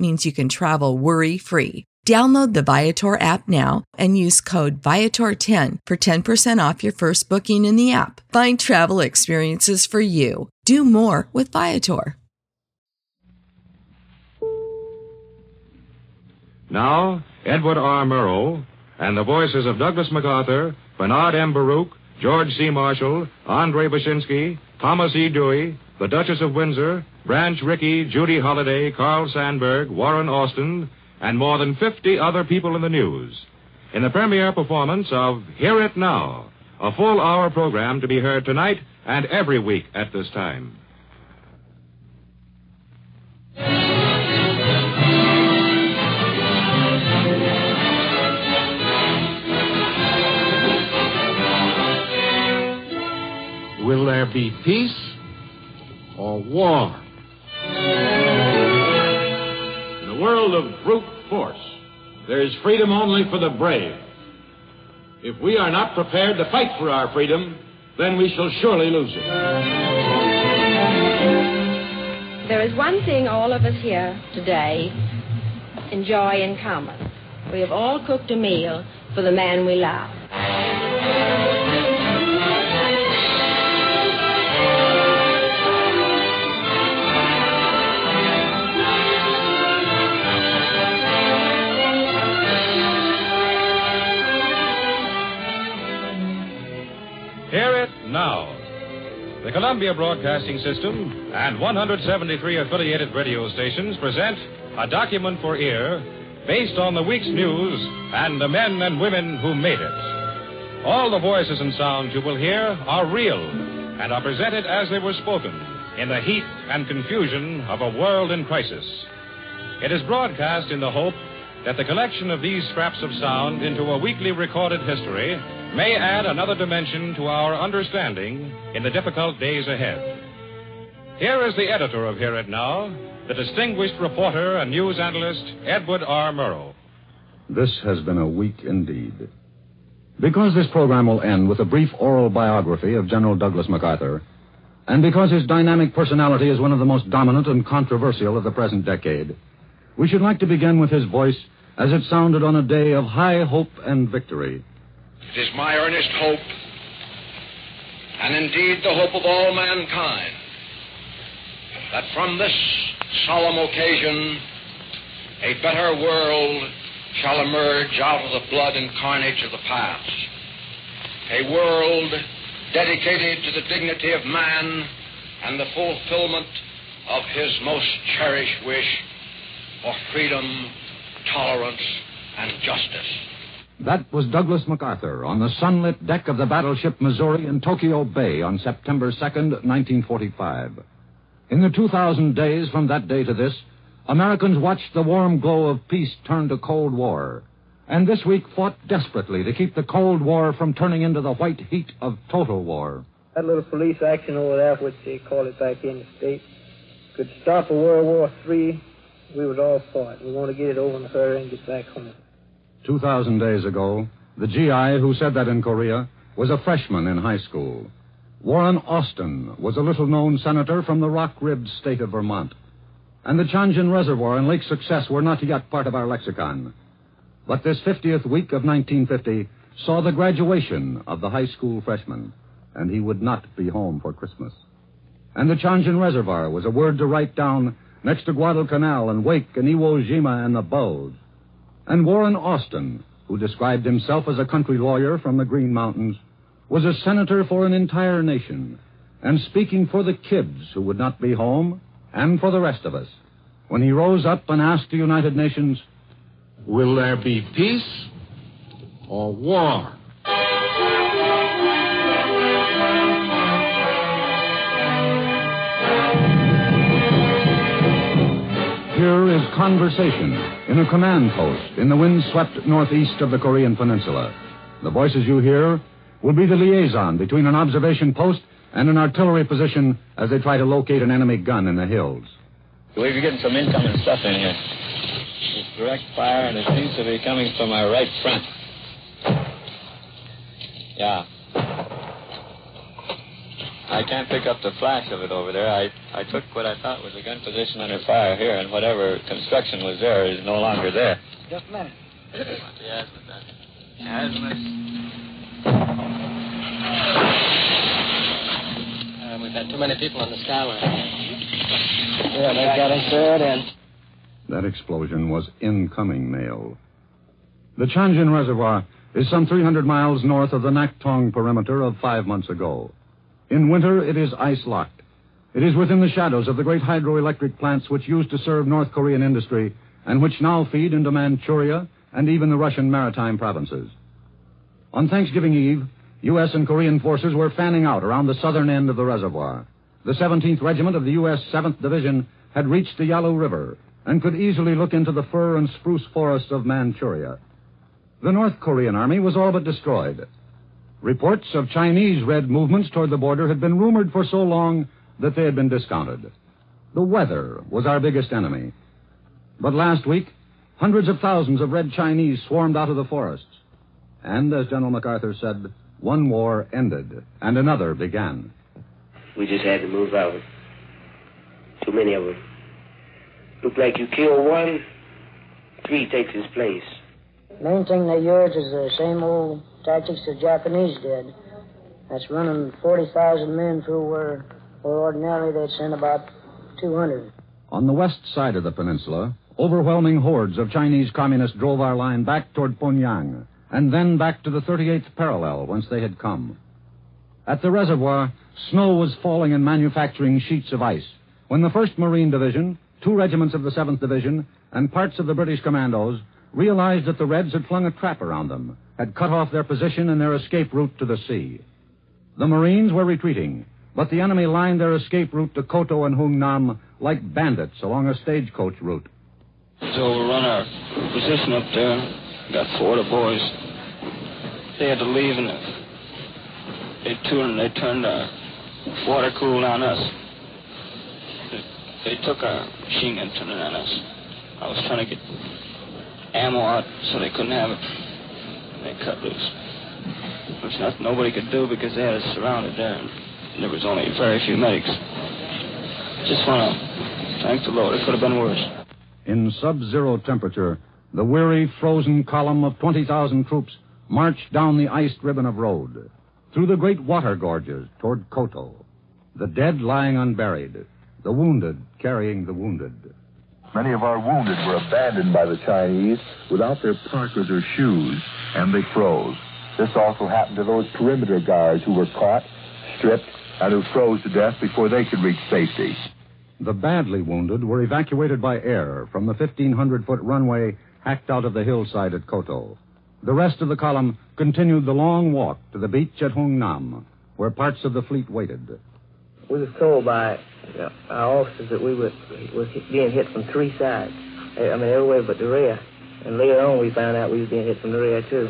means you can travel worry-free. Download the Viator app now and use code Viator10 for 10% off your first booking in the app. Find travel experiences for you. Do more with Viator. Now, Edward R. Murrow and the voices of Douglas MacArthur, Bernard M. Baruch, George C. Marshall, Andrei Vyshinsky, Thomas E. Dewey, the Duchess of Windsor, Branch Rickey, Judy Holliday, Carl Sandburg, Warren Austin, and more than 50 other people in the news, in the premiere performance of Hear It Now, a full-hour program to be heard tonight and every week at this time. Will there be peace or war? World of brute force, there is freedom only for the brave. If we are not prepared to fight for our freedom, then we shall surely lose it. There is one thing all of us here today enjoy in common. We have all cooked a meal for the man we love. Hear It Now. The Columbia Broadcasting System and 173 affiliated radio stations present a document for ear based on the week's news and the men and women who made it. All the voices and sounds you will hear are real and are presented as they were spoken in the heat and confusion of a world in crisis. It is broadcast in the hope that the collection of these scraps of sound into a weekly recorded history may add another dimension to our understanding in the difficult days ahead. Here is the editor of Hear It Now, the distinguished reporter and news analyst, Edward R. Murrow. This has been a week indeed. Because this program will end with a brief oral biography of General Douglas MacArthur, and because his dynamic personality is one of the most dominant and controversial of the present decade, we should like to begin with his voice as it sounded on a day of high hope and victory. It is my earnest hope, and indeed the hope of all mankind, that from this solemn occasion, a better world shall emerge out of the blood and carnage of the past. A world dedicated to the dignity of man and the fulfillment of his most cherished wish for freedom, tolerance, and justice. That was Douglas MacArthur on the sunlit deck of the battleship Missouri in Tokyo Bay on September 2nd, 1945. In the 2,000 days from that day to this, Americans watched the warm glow of peace turn to Cold War, and this week fought desperately to keep the Cold War from turning into the white heat of total war. That little police action over there, which they call it back in the States, could stop a World War III. We would all for it. We want to get it over in a hurry and get back home. 2,000 days ago, the GI who said that in Korea was a freshman in high school. Warren Austin was a little-known senator from the rock-ribbed state of Vermont. And the Changjin Reservoir and Lake Success were not yet part of our lexicon. But this 50th week of 1950 saw the graduation of the high school freshman, and he would not be home for Christmas. And the Changjin Reservoir was a word to write down next to Guadalcanal and Wake and Iwo Jima and the Bulge. And Warren Austin, who described himself as a country lawyer from the Green Mountains, was a senator for an entire nation, and speaking for the kids who would not be home, and for the rest of us, when he rose up and asked the United Nations, Will there be peace or war? Here is conversation in a command post in the windswept northeast of the Korean Peninsula. The voices you hear will be the liaison between an observation post and an artillery position as they try to locate an enemy gun in the hills. We're getting some incoming stuff in here. It's direct fire, and it seems to be coming from our right front. Yeah. I can't pick up the flash of it over there. I took what I thought was a gun position under fire here, and whatever construction was there is no longer there. Just a minute. The Azimuth. We've had too many people on the skyline. Yeah, they've got us there and... That explosion was incoming mail. The Changjin Reservoir is some 300 miles north of the Naktong perimeter of 5 months ago. In winter, it is ice-locked. It is within the shadows of the great hydroelectric plants which used to serve North Korean industry and which now feed into Manchuria and even the Russian maritime provinces. On Thanksgiving Eve, U.S. and Korean forces were fanning out around the southern end of the reservoir. The 17th Regiment of the U.S. 7th Division had reached the Yalu River and could easily look into the fir and spruce forests of Manchuria. The North Korean army was all but destroyed. Reports of Chinese red movements toward the border had been rumored for so long that they had been discounted. The weather was our biggest enemy. But last week, hundreds of thousands of red Chinese swarmed out of the forests. And as General MacArthur said, one war ended and another began. We just had to move out. Too many of them. Looked like you kill one, three takes his place. Main thing they urge is the same old tactics the Japanese did. That's running 40,000 men through where ordinarily they'd send about 200. On the west side of the peninsula, overwhelming hordes of Chinese communists drove our line back toward Pyongyang, and then back to the 38th parallel whence they had come. At the reservoir, snow was falling and manufacturing sheets of ice, when the 1st Marine Division, two regiments of the 7th Division, and parts of the British commandos realized that the Reds had flung a trap around them, had cut off their position and their escape route to the sea. The Marines were retreating, but the enemy lined their escape route to Koto and Hungnam like bandits along a stagecoach route. So we run our position up there, got four of the boys. They had to leave, and they turned our water cool on us. They took our machine gun, turned it on us. I was trying to get ammo out so they couldn't have it. They cut loose. Which nobody could do because they had us surrounded there. And there was only very few medics. Just want to thank the Lord. It could have been worse. In sub-zero temperature, the weary, frozen column of 20,000 troops marched down the iced ribbon of road, through the great water gorges toward Koto, the dead lying unburied, the wounded carrying the wounded. Many of our wounded were abandoned by the Chinese without their parkas or shoes, and they froze. This also happened to those perimeter guards who were caught, stripped, and who froze to death before they could reach safety. The badly wounded were evacuated by air from the 1,500-foot runway hacked out of the hillside at Koto. The rest of the column continued the long walk to the beach at Hungnam, where parts of the fleet waited. We were told by our officers that we were being hit from three sides. I mean, everywhere but the rear. And later on, we found out we were being hit from the rear, too.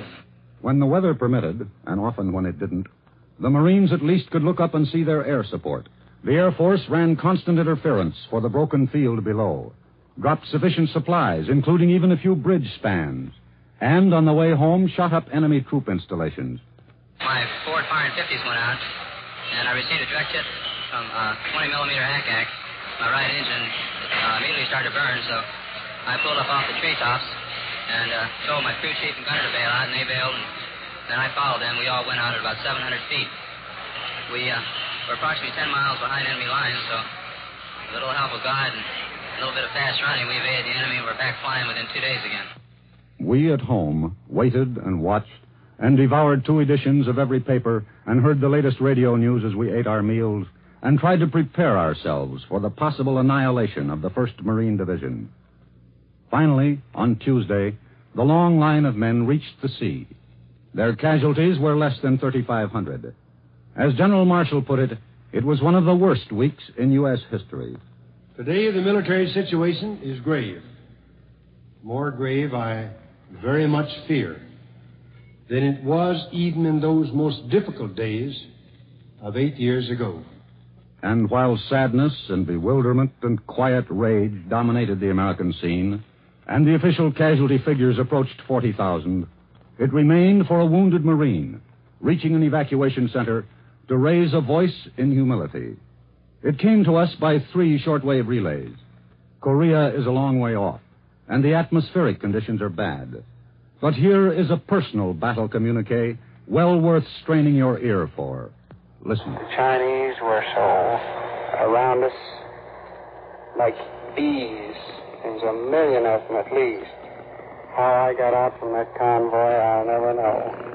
When the weather permitted, and often when it didn't, the Marines at least could look up and see their air support. The Air Force ran constant interference for the broken field below, dropped sufficient supplies, including even a few bridge spans, and on the way home shot up enemy troop installations. My Ford Firing 50s went out, and I received a direct hit from a 20-millimeter hack. My right engine immediately started to burn, so I pulled up off the treetops and told my crew chief and gunner to bail out, and they bailed, and then I followed them. We all went out at about 700 feet. We were approximately 10 miles behind enemy lines, so with a little help of God and a little bit of fast running, we evaded the enemy, and we're back flying within 2 days again. We at home waited and watched and devoured 2 editions of every paper and heard the latest radio news as we ate our meals, and tried to prepare ourselves for the possible annihilation of the 1st Marine Division. Finally, on Tuesday, the long line of men reached the sea. Their casualties were less than 3,500. As General Marshall put it, it was one of the worst weeks in U.S. history. Today, the military situation is grave. More grave, I very much fear, than it was even in those most difficult days of 8 years ago. And while sadness and bewilderment and quiet rage dominated the American scene, and the official casualty figures approached 40,000, it remained for a wounded Marine, reaching an evacuation center, to raise a voice in humility. It came to us by three shortwave relays. Korea is a long way off, and the atmospheric conditions are bad. But here is a personal battle communique well worth straining your ear for. Listen. The Chinese were so around us like bees. There's a million of them at least. How I got out from that convoy, I'll never know.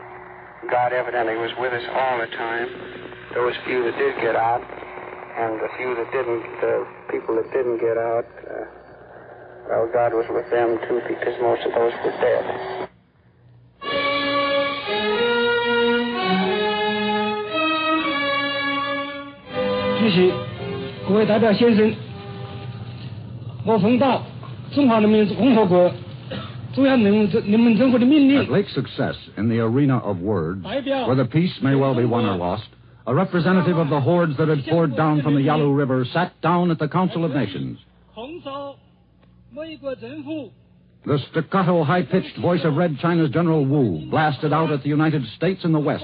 God evidently was with us all the time. Those few that did get out, and the few that didn't, the people that didn't get out, well, God was with them too, because most of those were dead. At Lake Success, in the arena of words, where the peace may well be won or lost, a representative of the hordes that had poured down from the Yalu River sat down at the Council of Nations. The staccato, high-pitched voice of Red China's General Wu blasted out at the United States and the West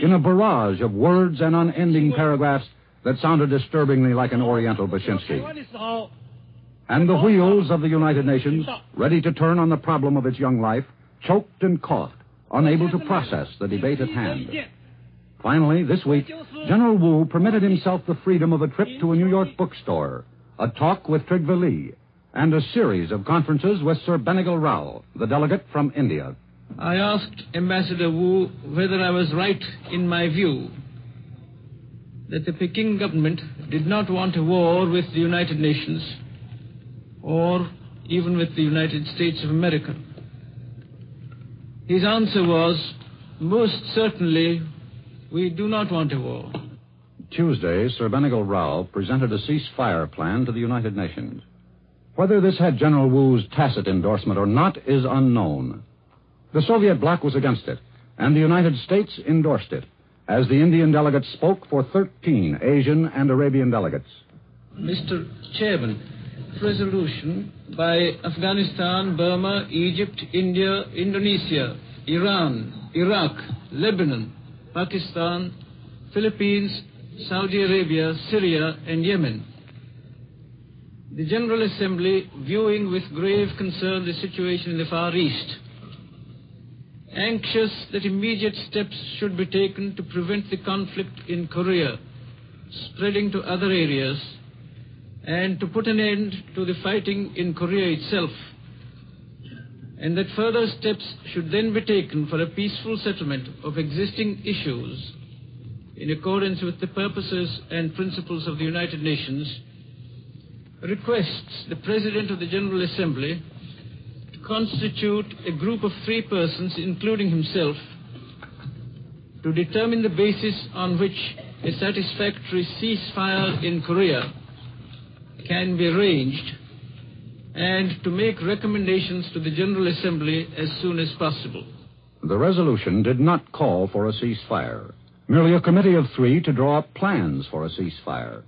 in a barrage of words and unending paragraphs that sounded disturbingly like an Oriental Vyshinsky. And the wheels of the United Nations, ready to turn on the problem of its young life, choked and coughed, unable to process the debate at hand. Finally, this week, General Wu permitted himself the freedom of a trip to a New York bookstore, a talk with Trygve Lie, and a series of conferences with Sir Benegal Rau, the delegate from India. I asked Ambassador Wu whether I was right in my view that the Peking government did not want a war with the United Nations or even with the United States of America. His answer was, most certainly, we do not want a war. Tuesday, Sir Benegal Rau presented a ceasefire plan to the United Nations. Whether this had General Wu's tacit endorsement or not is unknown. The Soviet bloc was against it, and the United States endorsed it, as the Indian delegate spoke for 13 Asian and Arabian delegates. Mr. Chairman, resolution by Afghanistan, Burma, Egypt, India, Indonesia, Iran, Iraq, Lebanon, Pakistan, Philippines, Saudi Arabia, Syria, and Yemen. The General Assembly, viewing with grave concern the situation in the Far East, anxious that immediate steps should be taken to prevent the conflict in Korea spreading to other areas and to put an end to the fighting in Korea itself, and that further steps should then be taken for a peaceful settlement of existing issues in accordance with the purposes and principles of the United Nations, requests the President of the General Assembly to constitute a group of 3 persons, including himself, to determine the basis on which a satisfactory ceasefire in Korea can be arranged, and to make recommendations to the General Assembly as soon as possible. The resolution did not call for a ceasefire, merely a committee of 3 to draw up plans for a ceasefire.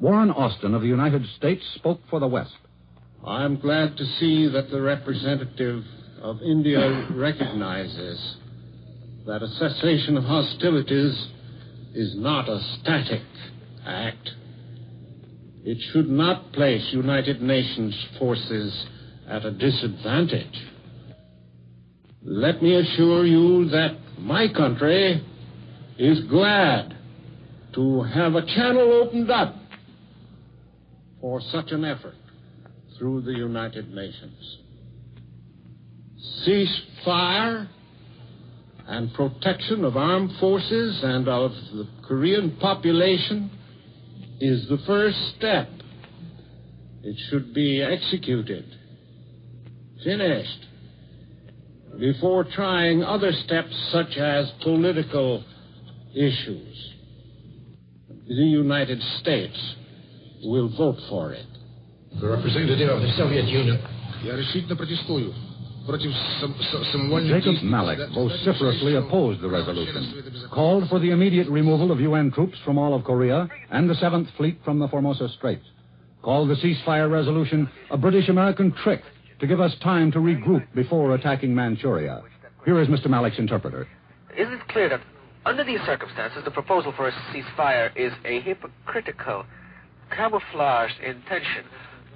Warren Austin of the United States spoke for the West. I'm glad to see that the representative of India recognizes that a cessation of hostilities is not a static act. It should not place United Nations forces at a disadvantage. Let me assure you that my country is glad to have a channel opened up for such an effort through the United Nations. Ceasefire and protection of armed forces and of the Korean population is the first step. It should be executed, finished, before trying other steps such as political issues. The United States will vote for it. The representative of the Soviet Union. Jacob Malik vociferously opposed the resolution, called for the immediate removal of UN troops from all of Korea and the 7th Fleet from the Formosa Strait, called the ceasefire resolution a British-American trick to give us time to regroup before attacking Manchuria. Here is Mr. Malik's interpreter. Is it clear that under these circumstances the proposal for a ceasefire is a hypocritical, camouflaged intention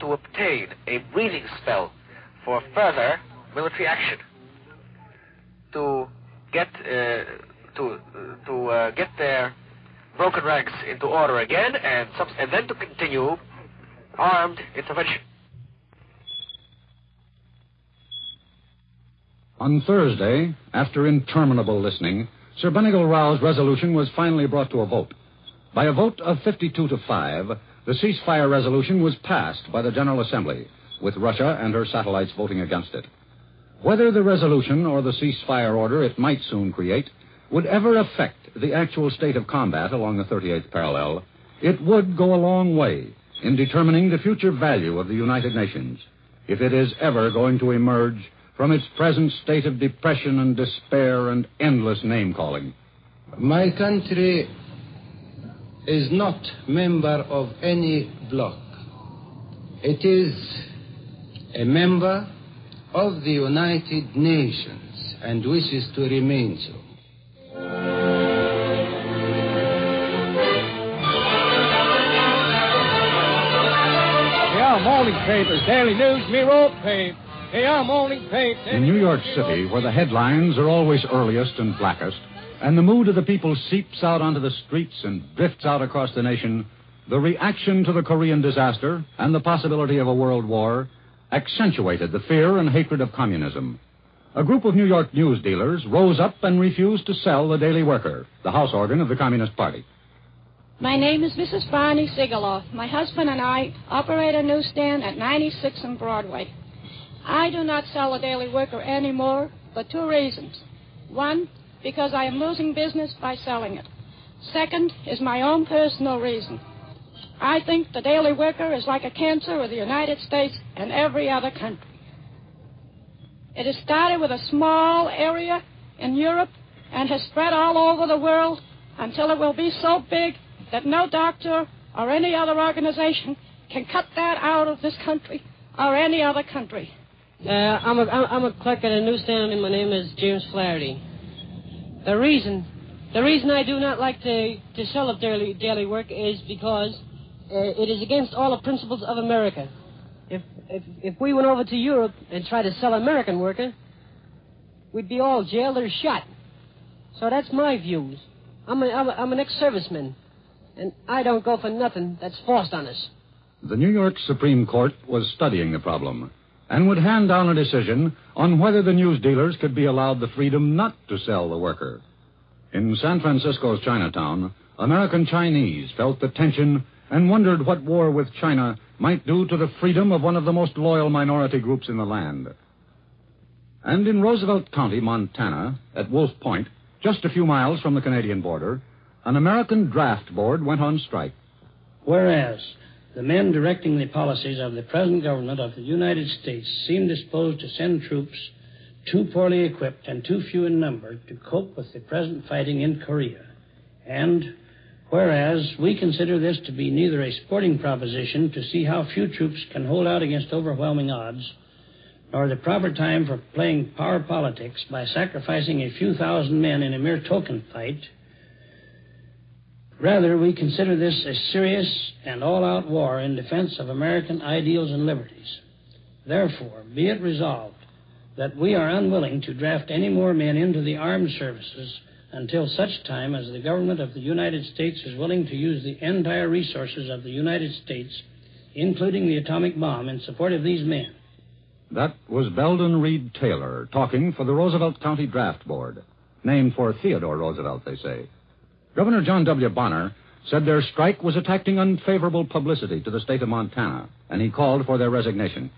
to obtain a breathing spell for further military action, to get their broken ranks into order again, and then to continue armed intervention? On Thursday, after interminable listening, Sir Benegal Rau's resolution was finally brought to a vote. By a vote of 52-5, the ceasefire resolution was passed by the General Assembly, with Russia and her satellites voting against it. Whether the resolution or the ceasefire order it might soon create would ever affect the actual state of combat along the 38th parallel, it would go a long way in determining the future value of the United Nations, if it is ever going to emerge from its present state of depression and despair and endless name-calling. My country is not member of any bloc. It is a member of the United Nations and wishes to remain so. Morning papers, Daily News, Mirror paper. Morning paper. In New York City, where the headlines are always earliest and blackest, and the mood of the people seeps out onto the streets and drifts out across the nation, the reaction to the Korean disaster and the possibility of a world war accentuated the fear and hatred of communism. A group of New York news dealers rose up and refused to sell the Daily Worker, the house organ of the Communist Party. My name is Mrs. Barney Sigaloff. My husband and I operate a newsstand at 96 and Broadway. I do not sell the Daily Worker anymore for two reasons. One, because I am losing business by selling it. Second is my own personal reason. I think the Daily Worker is like a cancer of the United States and every other country. It has started with a small area in Europe and has spread all over the world until it will be so big that no doctor or any other organization can cut that out of this country or any other country. I'm a clerk at a newsstand, and my name is James Flaherty. The reason I do not like to sell up Daily Work is because it is against all the principles of America. If we went over to Europe and tried to sell American Worker, we'd be all jailed or shot. So that's my views. I'm an ex-serviceman, and I don't go for nothing that's forced on us. The New York Supreme Court was studying the problem and would hand down a decision on whether the news dealers could be allowed the freedom not to sell the Worker. In San Francisco's Chinatown, American Chinese felt the tension and wondered what war with China might do to the freedom of one of the most loyal minority groups in the land. And in Roosevelt County, Montana, at Wolf Point, just a few miles from the Canadian border, an American draft board went on strike. Whereas the men directing the policies of the present government of the United States seem disposed to send troops too poorly equipped and too few in number to cope with the present fighting in Korea, and whereas we consider this to be neither a sporting proposition to see how few troops can hold out against overwhelming odds, nor the proper time for playing power politics by sacrificing a few thousand men in a mere token fight, rather we consider this a serious and all-out war in defense of American ideals and liberties. Therefore, be it resolved that we are unwilling to draft any more men into the armed services until such time as the government of the United States is willing to use the entire resources of the United States, including the atomic bomb, in support of these men. That was Belden Reed Taylor talking for the Roosevelt County Draft Board, named for Theodore Roosevelt, they say. Governor John W. Bonner said their strike was attracting unfavorable publicity to the state of Montana, and he called for their resignation.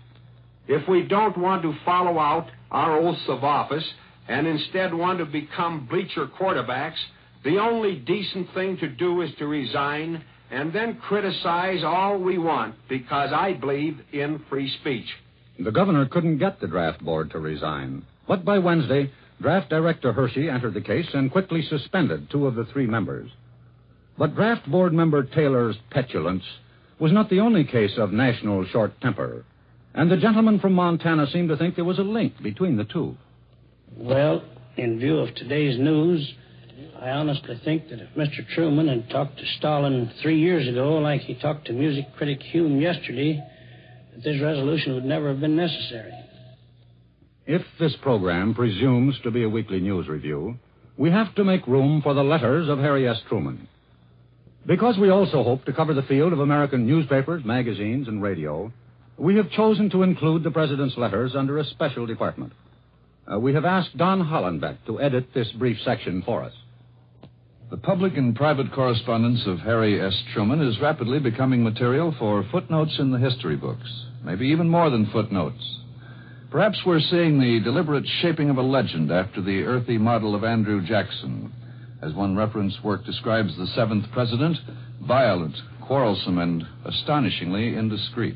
If we don't want to follow out our oaths of office and instead want to become bleacher quarterbacks, the only decent thing to do is to resign and then criticize all we want, because I believe in free speech. The governor couldn't get the draft board to resign. But by Wednesday, draft director Hershey entered the case and quickly suspended two of the three members. But draft board member Taylor's petulance was not the only case of national short temper, and the gentleman from Montana seemed to think there was a link between the two. Well, in view of today's news, I honestly think that if Mr. Truman had talked to Stalin 3 years ago like he talked to music critic Hume yesterday, that this resolution would never have been necessary. If this program presumes to be a weekly news review, we have to make room for the letters of Harry S. Truman. Because we also hope to cover the field of American newspapers, magazines, and radio, we have chosen to include the president's letters under a special department. We have asked Don Hollenbeck to edit this brief section for us. The public and private correspondence of Harry S. Truman is rapidly becoming material for footnotes in the history books, maybe even more than footnotes. Perhaps we're seeing the deliberate shaping of a legend after the earthy model of Andrew Jackson. As one reference work describes the seventh president, violent, quarrelsome, and astonishingly indiscreet.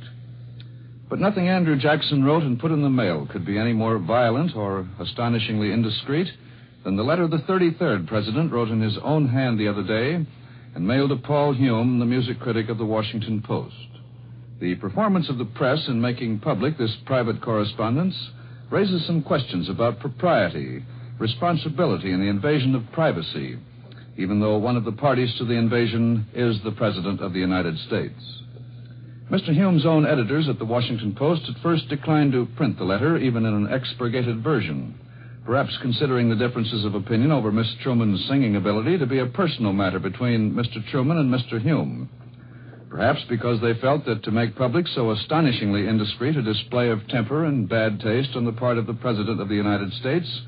But nothing Andrew Jackson wrote and put in the mail could be any more violent or astonishingly indiscreet than the letter the 33rd president wrote in his own hand the other day and mailed to Paul Hume, the music critic of the Washington Post. The performance of the press in making public this private correspondence raises some questions about propriety, responsibility, and the invasion of privacy, even though one of the parties to the invasion is the President of the United States. Mr. Hume's own editors at the Washington Post at first declined to print the letter, even in an expurgated version, perhaps considering the differences of opinion over Miss Truman's singing ability to be a personal matter between Mr. Truman and Mr. Hume, perhaps because they felt that to make public so astonishingly indiscreet a display of temper and bad taste on the part of the President of the United States,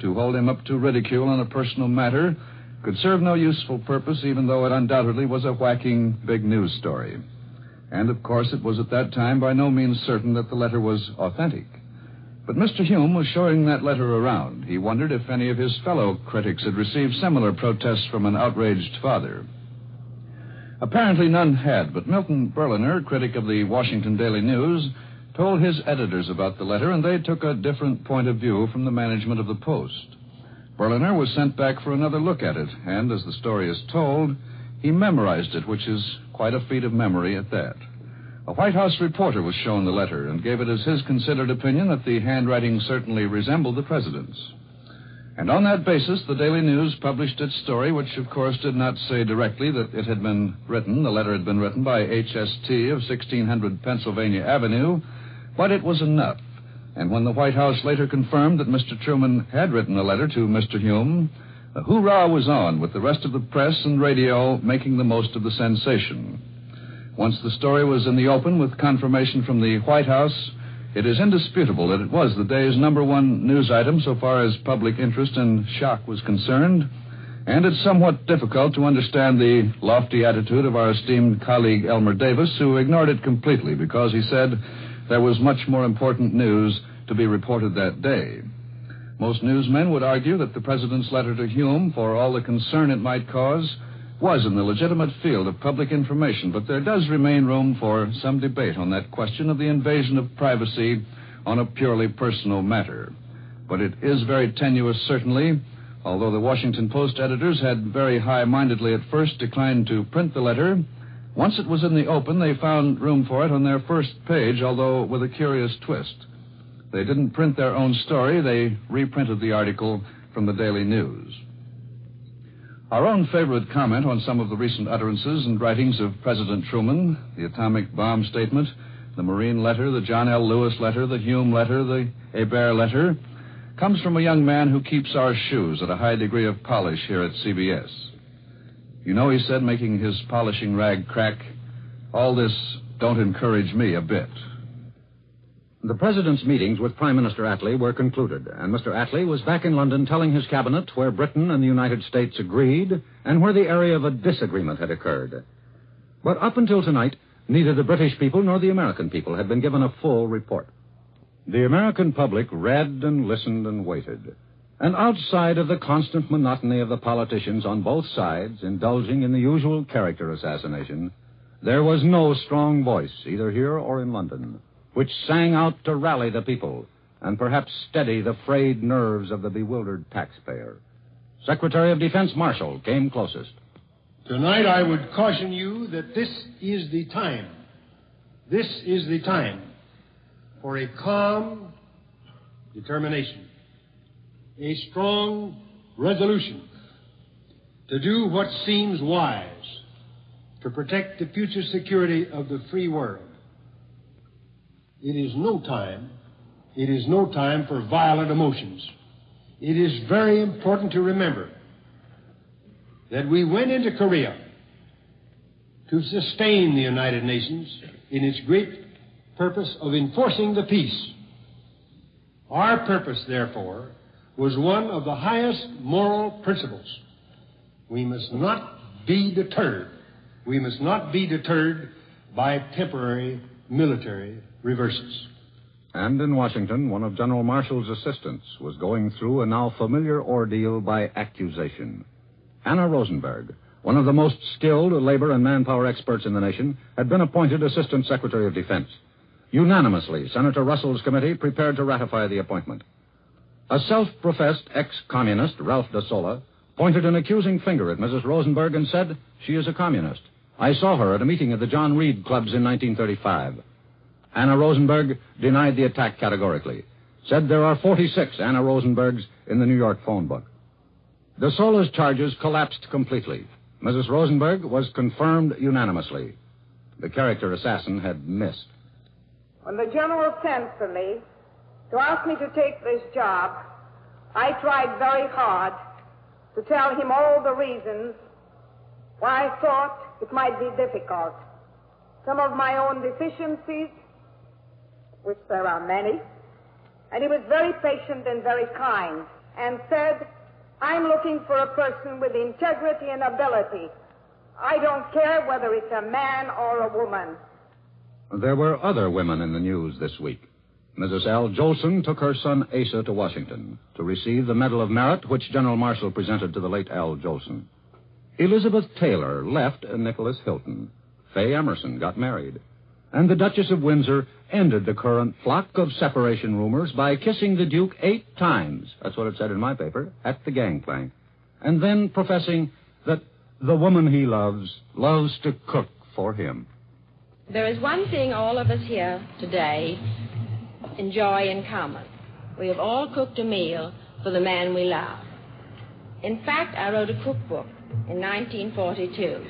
to hold him up to ridicule on a personal matter, could serve no useful purpose, even though it undoubtedly was a whacking big news story. And, of course, it was at that time by no means certain that the letter was authentic. But Mr. Hume was showing that letter around. He wondered if any of his fellow critics had received similar protests from an outraged father. Apparently none had, but Milton Berliner, critic of the Washington Daily News, told his editors about the letter, and they took a different point of view from the management of the Post. Berliner was sent back for another look at it, and, as the story is told, he memorized it, which is quite a feat of memory at that. A White House reporter was shown the letter and gave it as his considered opinion that the handwriting certainly resembled the president's. And on that basis, the Daily News published its story, which, of course, did not say directly that it had been written. The letter had been written by HST of 1600 Pennsylvania Avenue, but it was enough. And when the White House later confirmed that Mr. Truman had written a letter to Mr. Hume, the hoorah was on, with the rest of the press and radio making the most of the sensation. Once the story was in the open with confirmation from the White House, it is indisputable that it was the day's number one news item so far as public interest and shock was concerned, and it's somewhat difficult to understand the lofty attitude of our esteemed colleague Elmer Davis, who ignored it completely because, he said, there was much more important news to be reported that day. Most newsmen would argue that the president's letter to Hume, for all the concern it might cause, was in the legitimate field of public information, but there does remain room for some debate on that question of the invasion of privacy on a purely personal matter. But it is very tenuous, certainly, although the Washington Post editors had very high-mindedly at first declined to print the letter. Once it was in the open, they found room for it on their first page, although with a curious twist. They didn't print their own story. They reprinted the article from the Daily News. Our own favorite comment on some of the recent utterances and writings of President Truman, the atomic bomb statement, the Marine letter, the John L. Lewis letter, the Hume letter, the Hebert letter, comes from a young man who keeps our shoes at a high degree of polish here at CBS. You know, he said, making his polishing rag crack, all this don't encourage me a bit. The president's meetings with Prime Minister Attlee were concluded, and Mr. Attlee was back in London telling his cabinet where Britain and the United States agreed and where the area of a disagreement had occurred. But up until tonight, neither the British people nor the American people had been given a full report. The American public read and listened and waited. And outside of the constant monotony of the politicians on both sides, indulging in the usual character assassination, there was no strong voice, either here or in London, which sang out to rally the people and perhaps steady the frayed nerves of the bewildered taxpayer. Secretary of Defense Marshall came closest. Tonight I would caution you that this is the time. This is the time for a calm determination, a strong resolution to do what seems wise to protect the future security of the free world. It is no time for violent emotions. It is very important to remember that we went into Korea to sustain the United Nations in its great purpose of enforcing the peace. Our purpose, therefore, was one of the highest moral principles. We must not be deterred. We must not be deterred by temporary military reverses. And in Washington, one of General Marshall's assistants was going through a now familiar ordeal by accusation. Anna Rosenberg, one of the most skilled labor and manpower experts in the nation, had been appointed Assistant Secretary of Defense. Unanimously, Senator Russell's committee prepared to ratify the appointment. A self-professed ex-communist, Ralph DeSola, pointed an accusing finger at Mrs. Rosenberg and said, "She is a communist. I saw her at a meeting of the John Reed clubs in 1935. Anna Rosenberg denied the attack categorically, said there are 46 Anna Rosenbergs in the New York phone book. DeSola's charges collapsed completely. Mrs. Rosenberg was confirmed unanimously. The character assassin had missed. When the general sent for me to ask me to take this job, I tried very hard to tell him all the reasons why I thought it might be difficult. Some of my own deficiencies, which there are many, and he was very patient and very kind, and said, "I'm looking for a person with integrity and ability. I don't care whether it's a man or a woman." There were other women in the news this week. Mrs. Al Jolson took her son Asa to Washington to receive the Medal of Merit, which General Marshall presented to the late Al Jolson. Elizabeth Taylor left Nicholas Hilton. Faye Emerson got married. And the Duchess of Windsor ended the current flock of separation rumors by kissing the Duke 8 times, that's what it said in my paper, at the gangplank, and then professing that the woman he loves, loves to cook for him. There is one thing all of us here today enjoy in common. We have all cooked a meal for the man we love. In fact, I wrote a cookbook in 1942,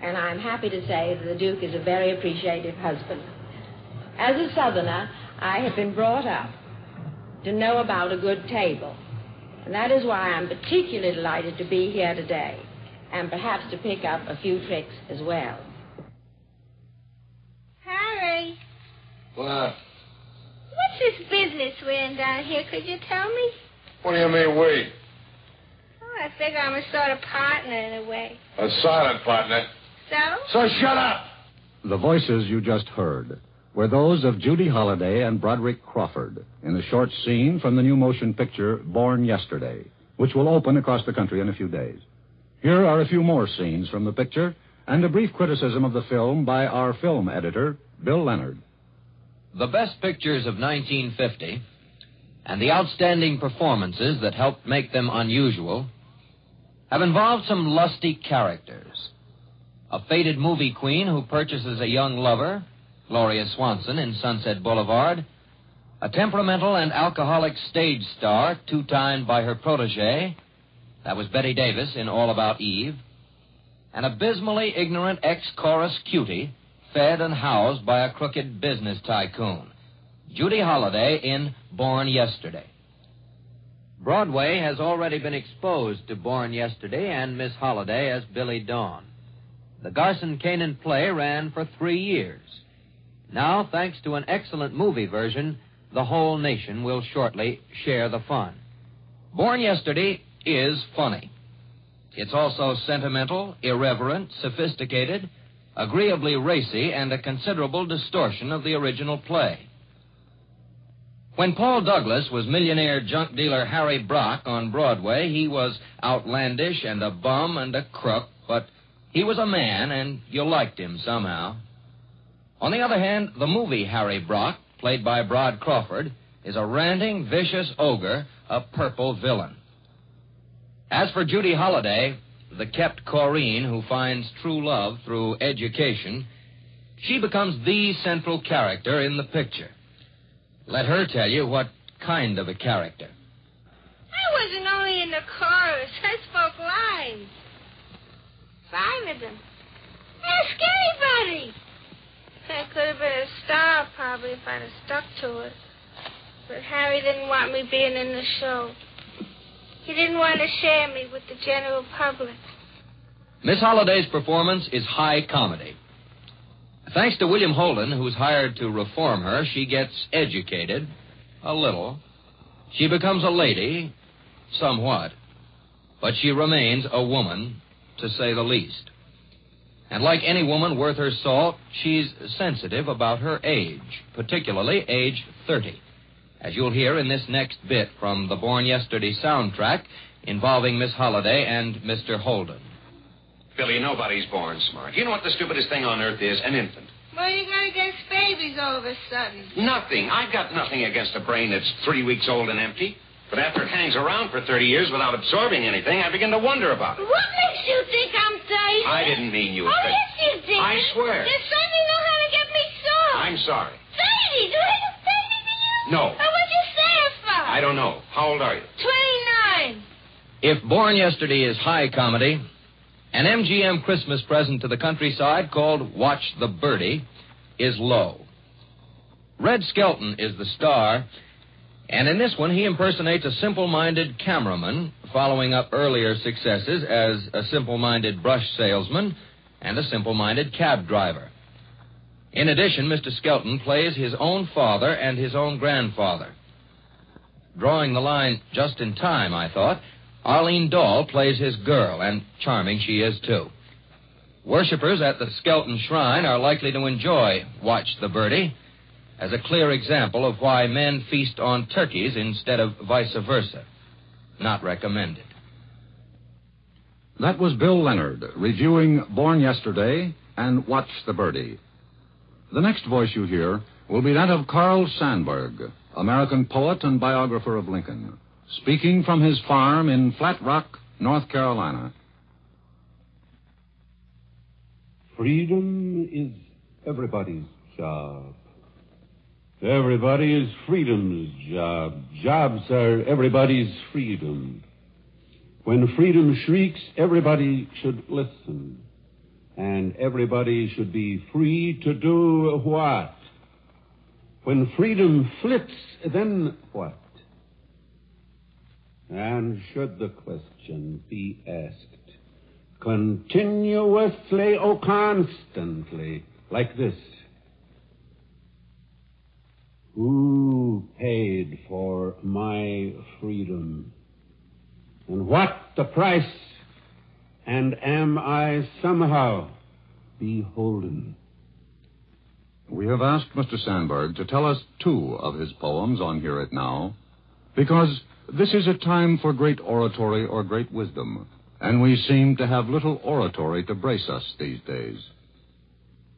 and I'm happy to say that the Duke is a very appreciative husband. As a Southerner, I have been brought up to know about a good table, and that is why I'm particularly delighted to be here today, and perhaps to pick up a few tricks as well. Harry. What? What's this business we're in down here? Could you tell me? What do you mean, we? Oh, I figure I'm a sort of partner in a way. A silent partner? So shut up! The voices you just heard were those of Judy Holliday and Broderick Crawford in a short scene from the new motion picture Born Yesterday, which will open across the country in a few days. Here are a few more scenes from the picture and a brief criticism of the film by our film editor, Bill Leonard. The best pictures of 1950 and the outstanding performances that helped make them unusual have involved some lusty characters. A faded movie queen who purchases a young lover, Gloria Swanson in Sunset Boulevard, a temperamental and alcoholic stage star, two-timed by her protege, that was Betty Davis in All About Eve, an abysmally ignorant ex-chorus cutie, fed and housed by a crooked business tycoon, Judy Holliday in Born Yesterday. Broadway has already been exposed to Born Yesterday and Miss Holliday as Billy Dawn. The Garson Kanin play ran for 3 years. Now, thanks to an excellent movie version, the whole nation will shortly share the fun. Born Yesterday is funny. It's also sentimental, irreverent, sophisticated, agreeably racy, and a considerable distortion of the original play. When Paul Douglas was millionaire junk dealer Harry Brock on Broadway, he was outlandish and a bum and a crook, but he was a man, and you liked him somehow. On the other hand, the movie Harry Brock, played by Brod Crawford, is a ranting, vicious ogre, a purple villain. As for Judy Holliday, the kept Corinne who finds true love through education, she becomes the central character in the picture. Let her tell you what kind of a character. I wasn't only in the chorus. I spoke lines. 5 of them. Ask anybody. I could have been a star, probably, if I'd have stuck to it. But Harry didn't want me being in the show. He didn't want to share me with the general public. Miss Holliday's performance is high comedy. Thanks to William Holden, who's hired to reform her, she gets educated, a little. She becomes a lady, somewhat. But she remains a woman, to say the least. And like any woman worth her salt, she's sensitive about her age, particularly age 30. As you'll hear in this next bit from the Born Yesterday soundtrack involving Miss Holliday and Mr. Holden. Billy, nobody's born smart. You know what the stupidest thing on earth is? An infant. Well, you're going against babies all of a sudden. Nothing. I've got nothing against a brain that's 3 weeks old and empty. But after it hangs around for 30 years without absorbing anything, I begin to wonder about it. What makes you think I'm 30? I didn't mean you. Oh, yes, you did. I swear. Your son, you know how to get me sore. I'm sorry. 30? Do I look 30 to you? No. Well, what'd you say it for? I don't know. How old are you? 29. If Born Yesterday is high comedy, an MGM Christmas present to the countryside called Watch the Birdie is low. Red Skelton is the star, and in this one he impersonates a simple-minded cameraman, following up earlier successes as a simple-minded brush salesman and a simple-minded cab driver. In addition, Mr. Skelton plays his own father and his own grandfather. Drawing the line just in time, I thought, Arlene Dahl plays his girl, and charming she is, too. Worshippers at the Skelton Shrine are likely to enjoy Watch the Birdie as a clear example of why men feast on turkeys instead of vice versa. Not recommended. That was Bill Leonard reviewing Born Yesterday and Watch the Birdie. The next voice you hear will be that of Carl Sandburg, American poet and biographer of Lincoln, speaking from his farm in Flat Rock, North Carolina. Freedom is everybody's job. Everybody is freedom's job. Jobs are everybody's freedom. When freedom shrieks, everybody should listen. And everybody should be free to do what? When freedom flits, then what? And should the question be asked continuously or constantly, like this: who paid for my freedom? And what the price? And am I somehow beholden? We have asked Mr. Sandburg to tell us 2 of his poems on Hear It Now, because this is a time for great oratory or great wisdom, and we seem to have little oratory to brace us these days.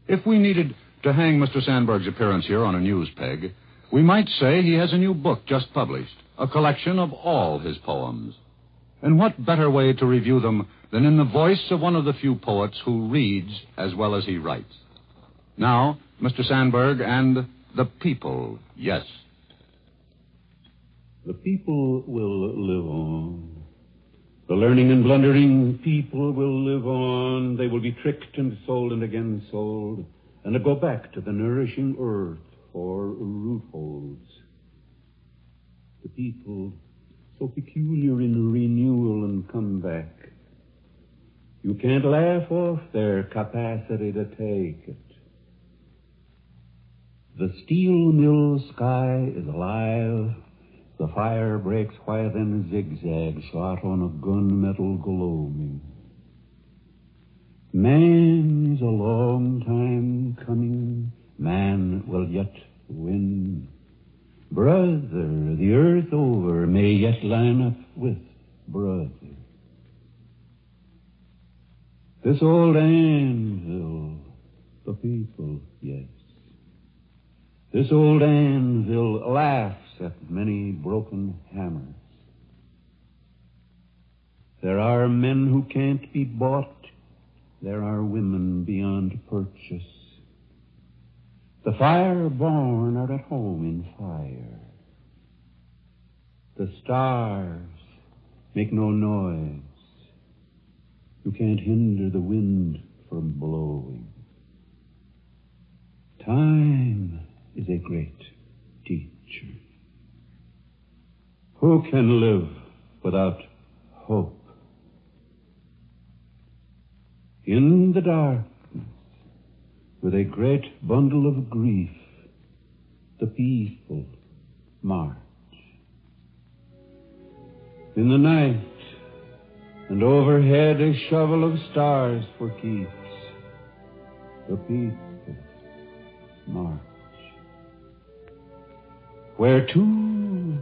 If we needed to hang Mr. Sandburg's appearance here on a news peg, we might say he has a new book just published, a collection of all his poems. And what better way to review them than in the voice of one of the few poets who reads as well as he writes? Now, Mr. Sandburg and The People, Yes. The people will live on. The learning and blundering people will live on. They will be tricked and sold and again sold, and to go back to the nourishing earth for root holds. The people, so peculiar in renewal and comeback. You can't laugh off their capacity to take it. The steel mill sky is alive. The fire breaks white and zigzag, shot on a gunmetal gloaming. Man is a long time coming. Man will yet win. Brother, the earth over may yet line up with brother. This old anvil, the people, yes. This old anvil laughs at many broken hammers. There are men who can't be bought. There are women beyond purchase. The fire-born are at home in fire. The stars make no noise. You can't hinder the wind from blowing. Time is a great teacher. Who can live without hope? In the darkness, with a great bundle of grief, the people march. In the night, and overhead a shovel of stars for keeps, the people march. Where to?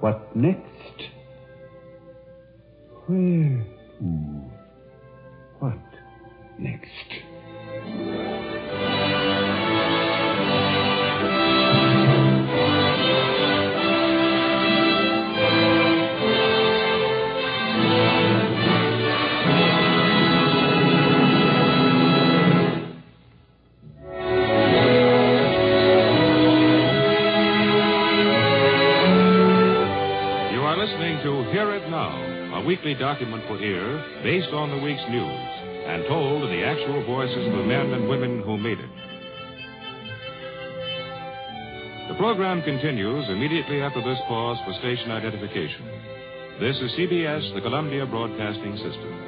What next? Where to? What next? Weekly document for ear based on the week's news and told in the actual voices of the men and women who made it. The program continues immediately after this pause for station identification. This is CBS, the Columbia Broadcasting System.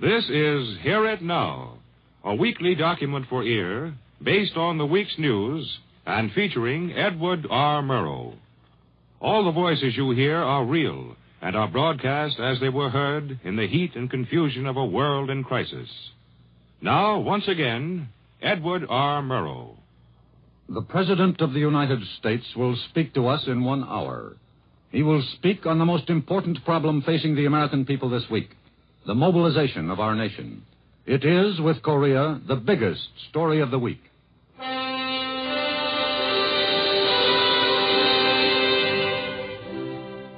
This is Hear It Now, a weekly document for ear based on the week's news and featuring Edward R. Murrow. All the voices you hear are real and are broadcast as they were heard in the heat and confusion of a world in crisis. Now, once again, Edward R. Murrow. The President of the United States will speak to us in 1 hour. He will speak on the most important problem facing the American people this week: the mobilization of our nation. It is, with Korea, the biggest story of the week.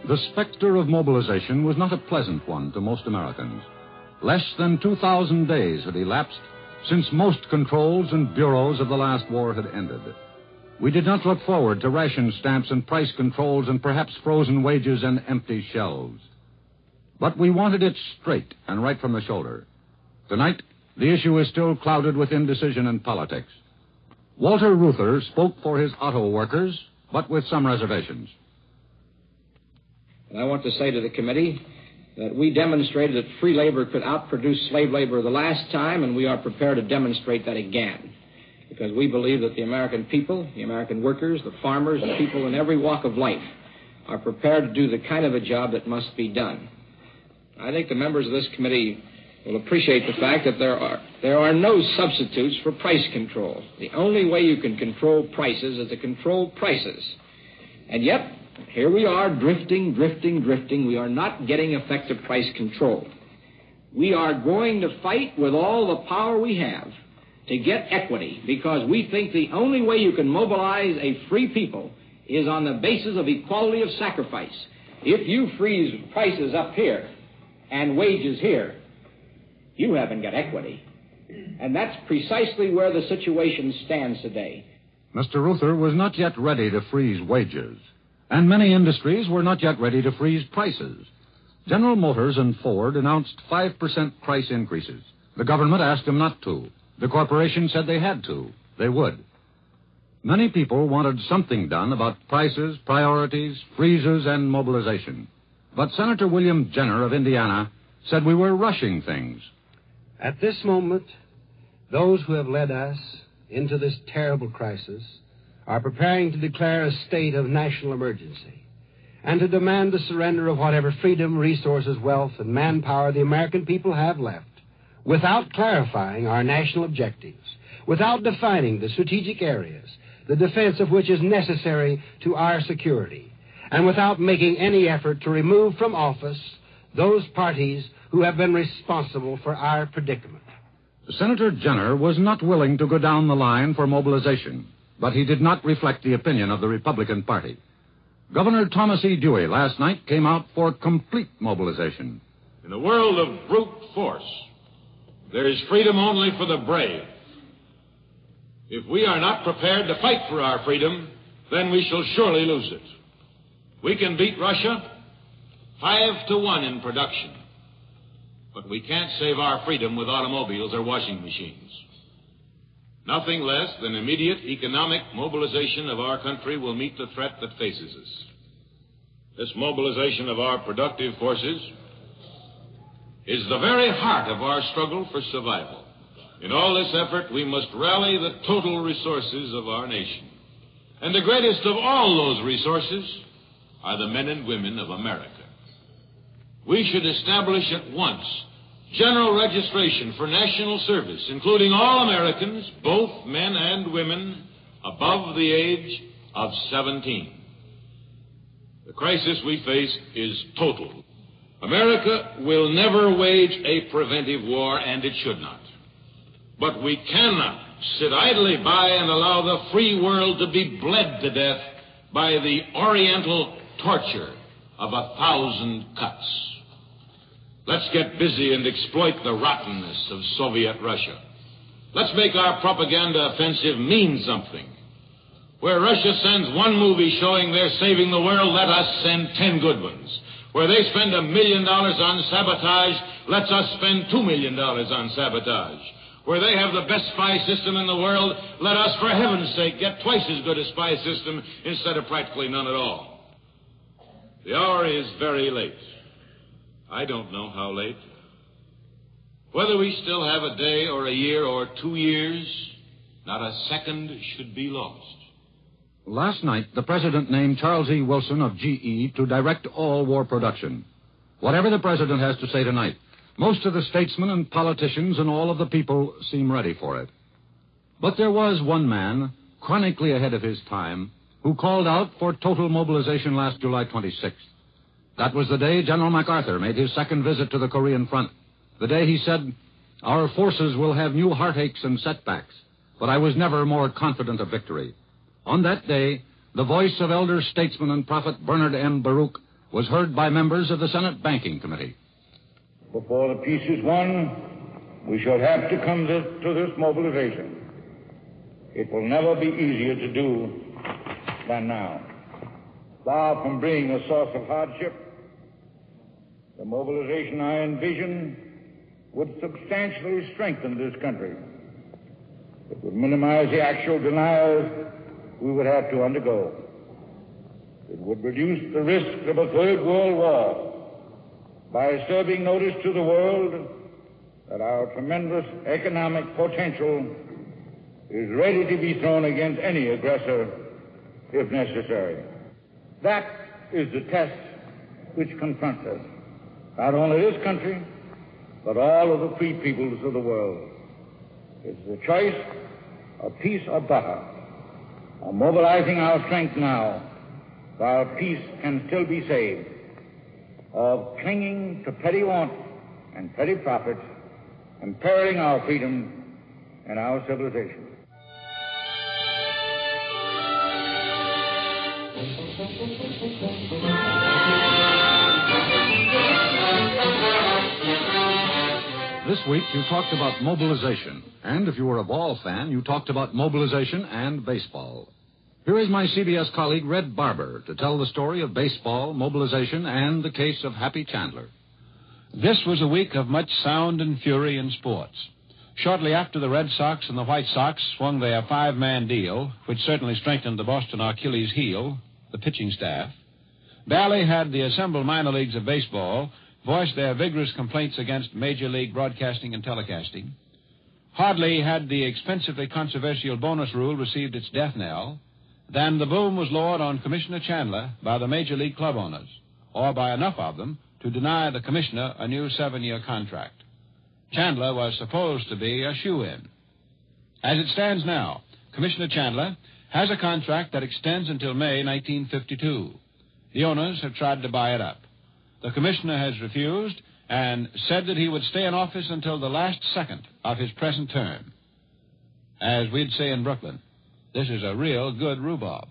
The specter of mobilization was not a pleasant one to most Americans. Less than 2,000 days had elapsed since most controls and bureaus of the last war had ended. We did not look forward to ration stamps and price controls and perhaps frozen wages and empty shelves. But we wanted it straight and right from the shoulder. Tonight, the issue is still clouded with indecision and politics. Walter Reuther spoke for his auto workers, but with some reservations. And I want to say to the committee that we demonstrated that free labor could outproduce slave labor the last time, and we are prepared to demonstrate that again, because we believe that the American people, the American workers, the farmers, and people in every walk of life are prepared to do the kind of a job that must be done. I think the members of this committee will appreciate the fact that there are no substitutes for price control. The only way you can control prices is to control prices. And yet, here we are drifting. We are not getting effective price control. We are going to fight with all the power we have to get equity, because we think the only way you can mobilize a free people is on the basis of equality of sacrifice. If you freeze prices up here and wages here, you haven't got equity. And that's precisely where the situation stands today. Mr. Reuther was not yet ready to freeze wages, and many industries were not yet ready to freeze prices. General Motors and Ford announced 5% price increases. The government asked them not to. The corporation said they had to. They would. Many people wanted something done about prices, priorities, freezes, and mobilization. But Senator William Jenner of Indiana said we were rushing things. At this moment, those who have led us into this terrible crisis are preparing to declare a state of national emergency and to demand the surrender of whatever freedom, resources, wealth, and manpower the American people have left, without clarifying our national objectives, without defining the strategic areas, the defense of which is necessary to our security, and without making any effort to remove from office those parties who have been responsible for our predicament. Senator Jenner was not willing to go down the line for mobilization, but he did not reflect the opinion of the Republican Party. Governor Thomas E. Dewey last night came out for complete mobilization. In a world of brute force, there is freedom only for the brave. If we are not prepared to fight for our freedom, then we shall surely lose it. We can beat Russia 5-1 in production, but we can't save our freedom with automobiles or washing machines. Nothing less than immediate economic mobilization of our country will meet the threat that faces us. This mobilization of our productive forces is the very heart of our struggle for survival. In all this effort, we must rally the total resources of our nation. And the greatest of all those resources are the men and women of America. We should establish at once general registration for national service, including all Americans, both men and women, above the age of 17. The crisis we face is total. America will never wage a preventive war, and it should not. But we cannot sit idly by and allow the free world to be bled to death by the oriental torture of 1,000 cuts. Let's get busy and exploit the rottenness of Soviet Russia. Let's make our propaganda offensive mean something. Where Russia sends one movie showing they're saving the world, let us send 10 good ones. Where they spend $1 million on sabotage, let us spend $2 million on sabotage. Where they have the best spy system in the world, let us, for heaven's sake, get twice as good a spy system instead of practically none at all. The hour is very late. I don't know how late. Whether we still have a day or a year or 2 years, not a second should be lost. Last night, the president named Charles E. Wilson of GE to direct all war production. Whatever the president has to say tonight, most of the statesmen and politicians and all of the people seem ready for it. But there was one man, chronically ahead of his time, who called out for total mobilization last July 26th. That was the day General MacArthur made his second visit to the Korean front. The day he said, "Our forces will have new heartaches and setbacks, but I was never more confident of victory." On that day, the voice of elder statesman and prophet Bernard M. Baruch was heard by members of the Senate Banking Committee. Before the peace is won, we shall have to come to this mobilization. It will never be easier to do than now. Far from being a source of hardship, the mobilization I envision would substantially strengthen this country. It would minimize the actual denials we would have to undergo. It would reduce the risk of a third world war by serving notice to the world that our tremendous economic potential is ready to be thrown against any aggressor if necessary. That is the test which confronts us, not only this country, but all of the free peoples of the world. It's the choice of peace or butter. By mobilizing our strength now, while peace can still be saved, of clinging to petty want and petty profits, impairing our freedom and our civilization. This week you talked about mobilization, and if you were a ball fan, you talked about mobilization and baseball. Here is my CBS colleague, Red Barber, to tell the story of baseball, mobilization, and the case of Happy Chandler. This was a week of much sound and fury in sports. Shortly after, the Red Sox and the White Sox swung their five-man deal, which certainly strengthened the Boston Achilles' heel, the pitching staff. Bally had the assembled minor leagues of baseball voice their vigorous complaints against Major League broadcasting and telecasting. Hardly had the expensively controversial bonus rule received its death knell than the boom was lowered on Commissioner Chandler by the Major League club owners, or by enough of them to deny the commissioner a new 7-year contract. Chandler was supposed to be a shoo-in. As it stands now, Commissioner Chandler has a contract that extends until May 1952. The owners have tried to buy it up. The commissioner has refused and said that he would stay in office until the last second of his present term. As we'd say in Brooklyn, this is a real good rhubarb.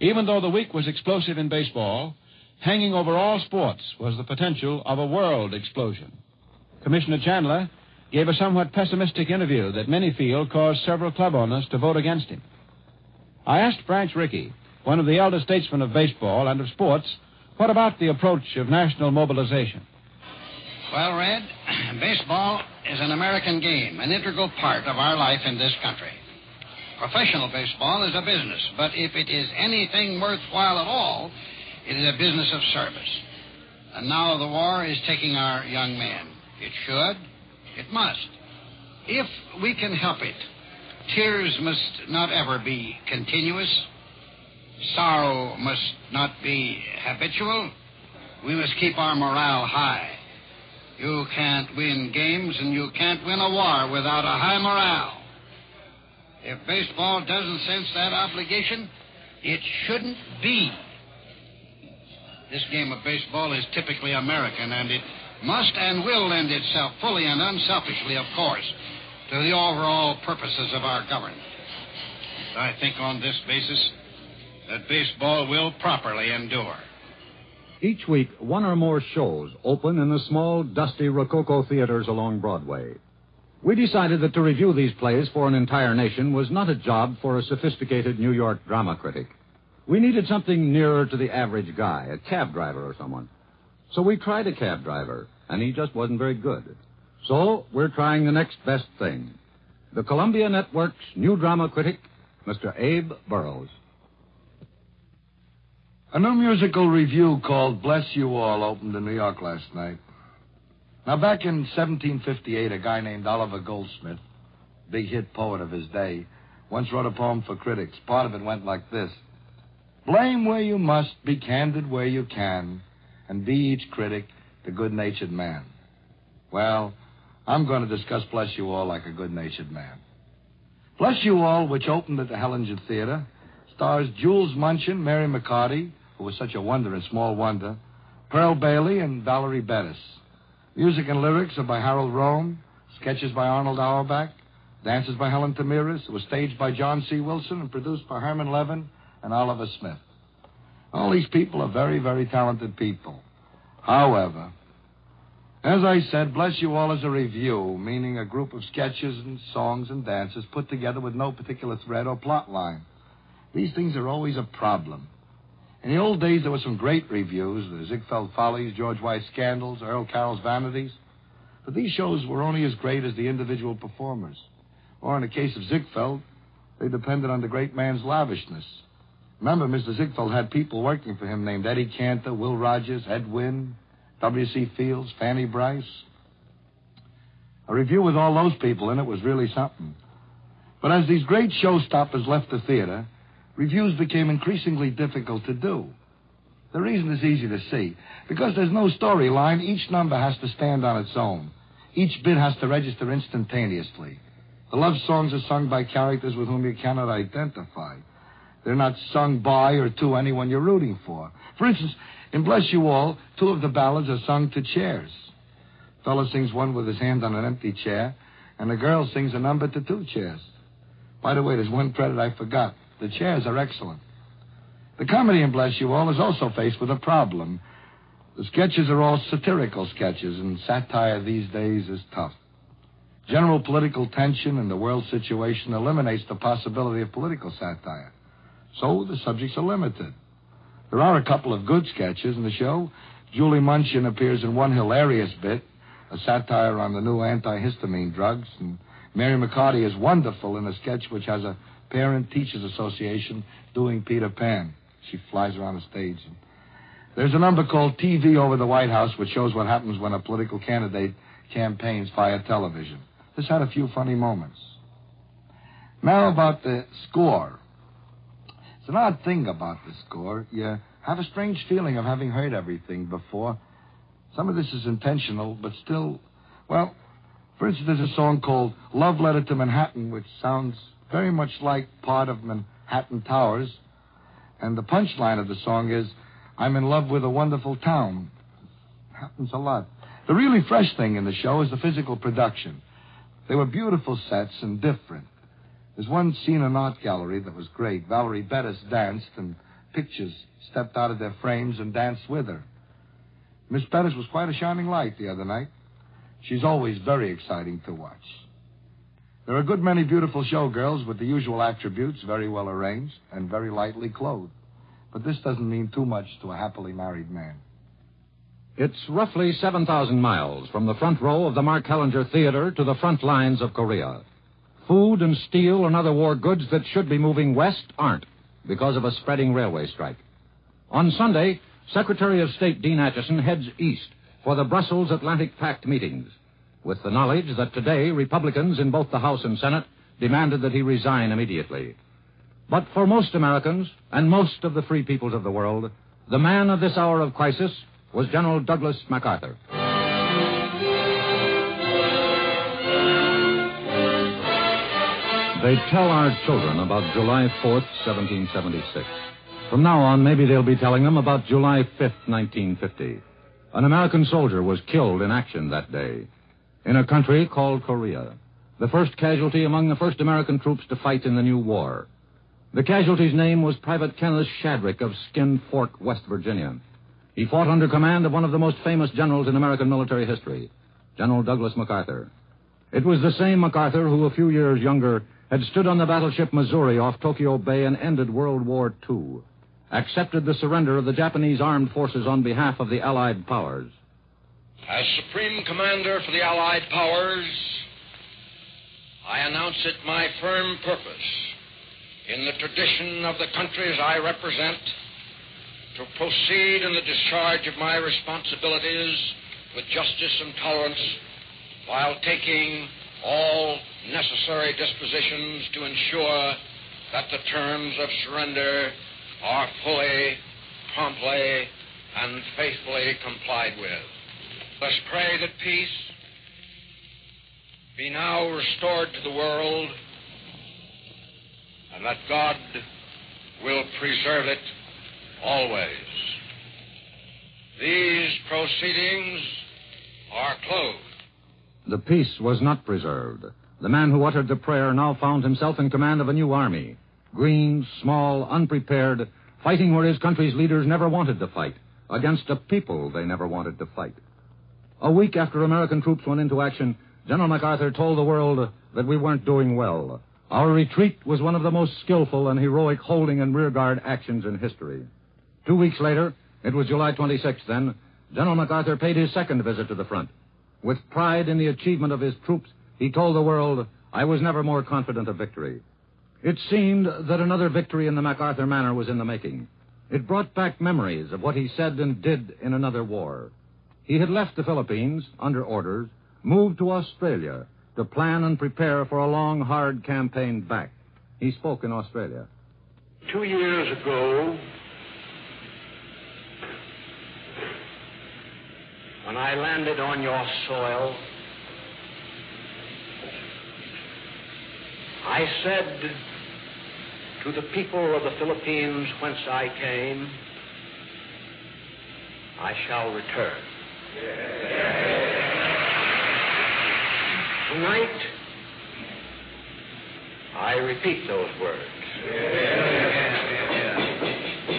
Even though the week was explosive in baseball, hanging over all sports was the potential of a world explosion. Commissioner Chandler gave a somewhat pessimistic interview that many feel caused several club owners to vote against him. I asked Branch Rickey, one of the elder statesmen of baseball and of sports, what about the approach of national mobilization? Well, Red, baseball is an American game, an integral part of our life in this country. Professional baseball is a business, but if it is anything worthwhile at all, it is a business of service. And now the war is taking our young men. It should. It must. If we can help it, tears must not ever be continuous. Sorrow must not be habitual. We must keep our morale high. You can't win games and you can't win a war without a high morale. If baseball doesn't sense that obligation, it shouldn't be. This game of baseball is typically American, and it must and will lend itself fully and unselfishly, of course, to the overall purposes of our government. I think on this basis that baseball will properly endure. Each week, one or more shows open in the small, dusty Rococo theaters along Broadway. We decided that to review these plays for an entire nation was not a job for a sophisticated New York drama critic. We needed something nearer to the average guy, a cab driver or someone. So we tried a cab driver, and he just wasn't very good. So we're trying the next best thing. The Columbia Network's new drama critic, Mr. Abe Burrows. A new musical review called Bless You All opened in New York last night. Now, back in 1758, a guy named Oliver Goldsmith, big hit poet of his day, once wrote a poem for critics. Part of it went like this. Blame where you must, be candid where you can, and be each critic the good-natured man. Well, I'm going to discuss Bless You All like a good-natured man. Bless You All, which opened at the Hellinger Theater, stars Jules Munchin, Mary McCarty, who was such a wonder in Small Wonder, Pearl Bailey, and Valerie Bettis. Music and lyrics are by Harold Rome, sketches by Arnold Auerbach, dances by Helen Tamiris. It was staged by John C. Wilson and produced by Herman Levin and Oliver Smith. All these people are very, very talented people. However, as I said, Bless You All is a review, meaning a group of sketches and songs and dances put together with no particular thread or plot line. These things are always a problem. In the old days, there were some great reviews, the Ziegfeld Follies, George White's Scandals, Earl Carroll's Vanities. But these shows were only as great as the individual performers. Or in the case of Ziegfeld, they depended on the great man's lavishness. Remember, Mr. Ziegfeld had people working for him named Eddie Cantor, Will Rogers, Ed Wynn, W.C. Fields, Fanny Bryce. A review with all those people in it was really something. But as these great showstoppers left the theater, reviews became increasingly difficult to do. The reason is easy to see. Because there's no storyline, each number has to stand on its own. Each bit has to register instantaneously. The love songs are sung by characters with whom you cannot identify. They're not sung by or to anyone you're rooting for. For instance, in Bless You All, two of the ballads are sung to chairs. The fella sings one with his hand on an empty chair, and the girl sings a number to two chairs. By the way, there's one credit I forgot. The chairs are excellent. The comedy in Bless You All is also faced with a problem. The sketches are all satirical sketches, and satire these days is tough. General political tension and the world situation eliminates the possibility of political satire. So the subjects are limited. There are a couple of good sketches in the show. Julie Munchin appears in one hilarious bit a satire on the new antihistamine drugs, and Mary McCarty is wonderful in a sketch which has a parent-teachers association doing Peter Pan. She flies around the stage. There's a number called TV Over the White House, which shows what happens when a political candidate campaigns via television. This had a few funny moments. Now about the score. It's an odd thing about the score. You have a strange feeling of having heard everything before. Some of this is intentional, but still, well, for instance, there's a song called Love Letter to Manhattan, which sounds very much like part of Manhattan Towers. And the punchline of the song is, I'm in love with a wonderful town. Happens a lot. The really fresh thing in the show is the physical production. They were beautiful sets and different. There's one scene in an art gallery that was great. Valerie Bettis danced, and pictures stepped out of their frames and danced with her. Miss Bettis was quite a shining light the other night. She's always very exciting to watch. There are a good many beautiful showgirls with the usual attributes, very well arranged and very lightly clothed. But this doesn't mean too much to a happily married man. It's roughly 7,000 miles from the front row of the Mark Hellinger Theater to the front lines of Korea. Food and steel and other war goods that should be moving west aren't because of a spreading railway strike. On Sunday, Secretary of State Dean Acheson heads east for the Brussels Atlantic Pact meetings, with the knowledge that today Republicans in both the House and Senate demanded that he resign immediately. But for most Americans and most of the free peoples of the world, the man of this hour of crisis was General Douglas MacArthur. They tell our children about July 4th, 1776. From now on, maybe they'll be telling them about July 5th, 1950. An American soldier was killed in action that day in a country called Korea, the first casualty among the first American troops to fight in the new war. The casualty's name was Private Kenneth Shadrick of Skin Fork, West Virginia. He fought under command of one of the most famous generals in American military history, General Douglas MacArthur. It was the same MacArthur who, a few years younger, had stood on the battleship Missouri off Tokyo Bay and ended World War II, accepted the surrender of the Japanese armed forces on behalf of the Allied powers. As Supreme Commander for the Allied powers, I announce it my firm purpose, in the tradition of the countries I represent, to proceed in the discharge of my responsibilities with justice and tolerance, while taking all necessary dispositions to ensure that the terms of surrender are fully, promptly, and faithfully complied with. Let's pray that peace be now restored to the world, and that God will preserve it always. These proceedings are closed. The peace was not preserved. The man who uttered the prayer now found himself in command of a new army, green, small, unprepared, fighting where his country's leaders never wanted to fight, against a people they never wanted to fight. A week after American troops went into action, General MacArthur told the world that we weren't doing well. Our retreat was one of the most skillful and heroic holding and rearguard actions in history. 2 weeks later, it was July 26th then, General MacArthur paid his second visit to the front. With pride in the achievement of his troops, he told the world, I was never more confident of victory. It seemed that another victory in the MacArthur manner was in the making. It brought back memories of what he said and did in another war. He had left the Philippines under orders, moved to Australia to plan and prepare for a long, hard campaign back. He spoke in Australia. 2 years ago, when I landed on your soil, I said to the people of the Philippines whence I came, I shall return. Tonight, I repeat those words.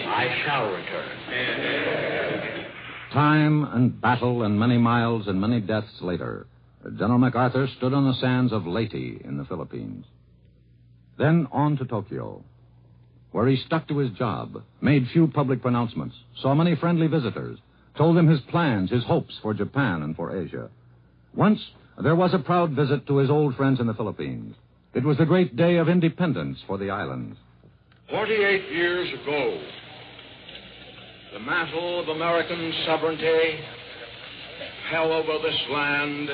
I shall return. Time and battle and many miles and many deaths later, General MacArthur stood on the sands of Leyte in the Philippines. Then on to Tokyo, where he stuck to his job, made few public pronouncements, saw many friendly visitors, told them his plans, his hopes for Japan and for Asia. Once, there was a proud visit to his old friends in the Philippines. It was the great day of independence for the islands. 48 years ago, the mantle of American sovereignty fell over this land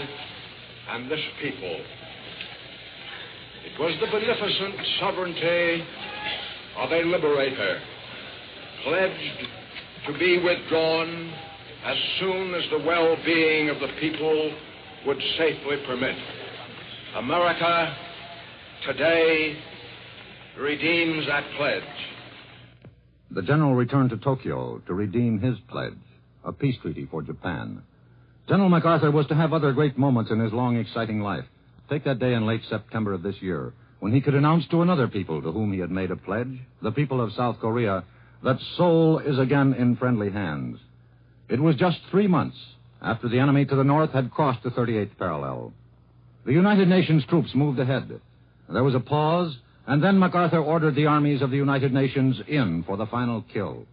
and this people. It was the beneficent sovereignty of a liberator, pledged to be withdrawn as soon as the well-being of the people would safely permit. America today redeems that pledge. The general returned to Tokyo to redeem his pledge, a peace treaty for Japan. General MacArthur was to have other great moments in his long, exciting life. Take that day in late September of this year, when he could announce to another people to whom he had made a pledge, the people of South Korea, that Seoul is again in friendly hands. It was just 3 months after the enemy to the north had crossed the 38th parallel. The United Nations troops moved ahead. There was a pause, and then MacArthur ordered the armies of the United Nations in for the final kill.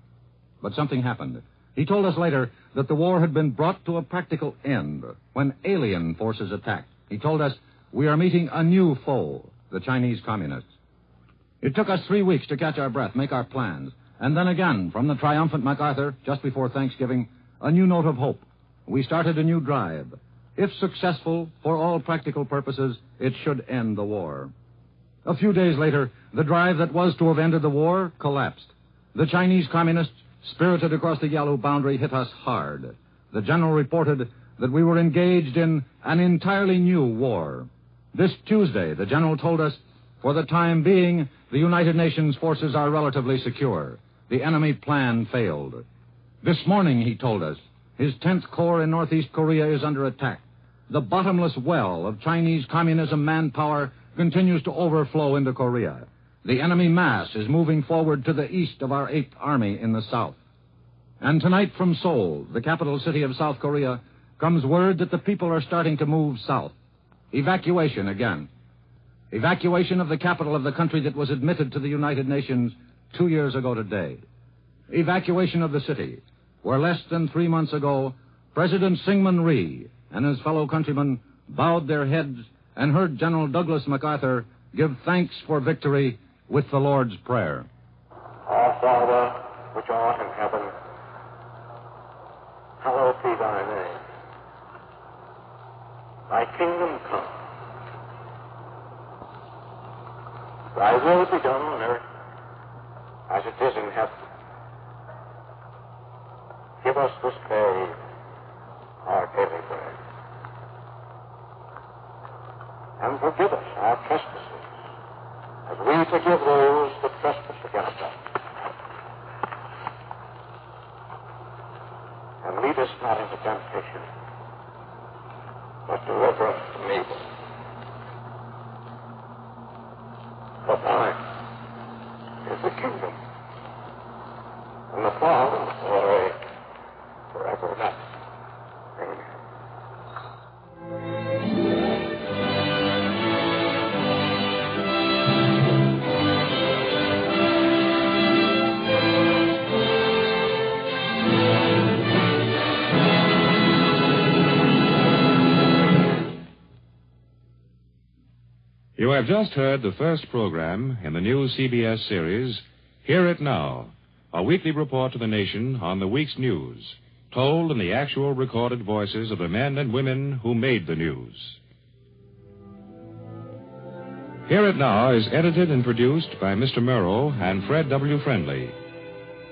But something happened. He told us later that the war had been brought to a practical end when alien forces attacked. He told us, "We are meeting a new foe, the Chinese communists." It took us 3 weeks to catch our breath, make our plans. And then again, from the triumphant MacArthur, just before Thanksgiving, a new note of hope. We started a new drive. If successful, for all practical purposes, it should end the war. A few days later, the drive that was to have ended the war collapsed. The Chinese communists, spirited across the Yalu boundary, hit us hard. The general reported that we were engaged in an entirely new war. This Tuesday, the general told us, for the time being, the United Nations forces are relatively secure. The enemy plan failed. This morning, he told us, his 10th Corps in Northeast Korea is under attack. The bottomless well of Chinese communism manpower continues to overflow into Korea. The enemy mass is moving forward to the east of our 8th Army in the south. And tonight from Seoul, the capital city of South Korea, comes word that the people are starting to move south. Evacuation again. Evacuation of the capital of the country that was admitted to the United Nations 2 years ago today. Evacuation of the city, where less than 3 months ago, President Syngman Rhee and his fellow countrymen bowed their heads and heard General Douglas MacArthur give thanks for victory with the Lord's Prayer. Our Father, which art in heaven, hallowed be thy name. Thy kingdom come. Thy will be done on earth as it is in heaven. Give us this day our daily bread. And forgive us our trespasses, as we forgive those that trespass against us. And lead us not into temptation, but deliver us from evil. For thine is the kingdom, and the power and the glory forever and ever. You have just heard the first program in the new CBS series, Hear It Now, a weekly report to the nation on the week's news, told in the actual recorded voices of the men and women who made the news. Hear It Now is edited and produced by Mr. Murrow and Fred W. Friendly.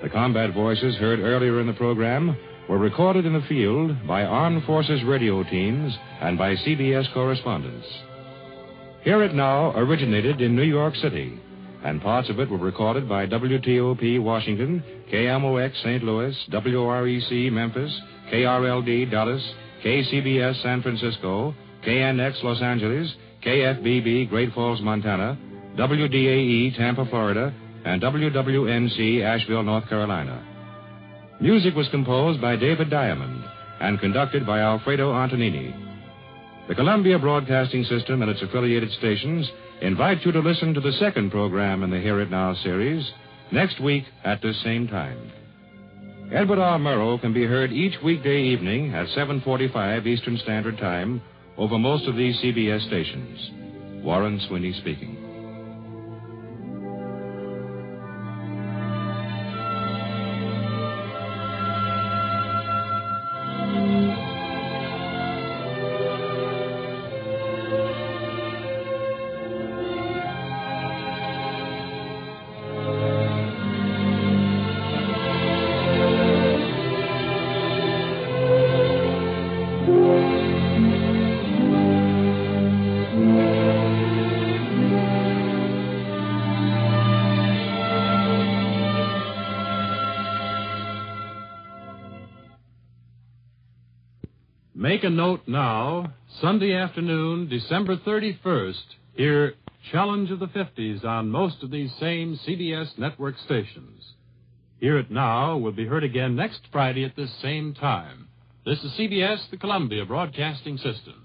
The combat voices heard earlier in the program were recorded in the field by Armed Forces radio teams and by CBS correspondents. Hear It Now originated in New York City, and parts of it were recorded by WTOP Washington, KMOX St. Louis, WREC Memphis, KRLD Dallas, KCBS San Francisco, KNX Los Angeles, KFBB Great Falls, Montana, WDAE Tampa, Florida, and WWNC Asheville, North Carolina. Music was composed by David Diamond and conducted by Alfredo Antonini. The Columbia Broadcasting System and its affiliated stations invite you to listen to the second program in the Hear It Now series next week at this same time. Edward R. Murrow can be heard each weekday evening at 7:45 Eastern Standard Time Over most of these CBS stations, Warren Sweeney speaking. Make a note now, Sunday afternoon, December 31st, hear Challenge of the 50s on most of these same CBS network stations. Hear It Now will be heard again next Friday at this same time. This is CBS, the Columbia Broadcasting System.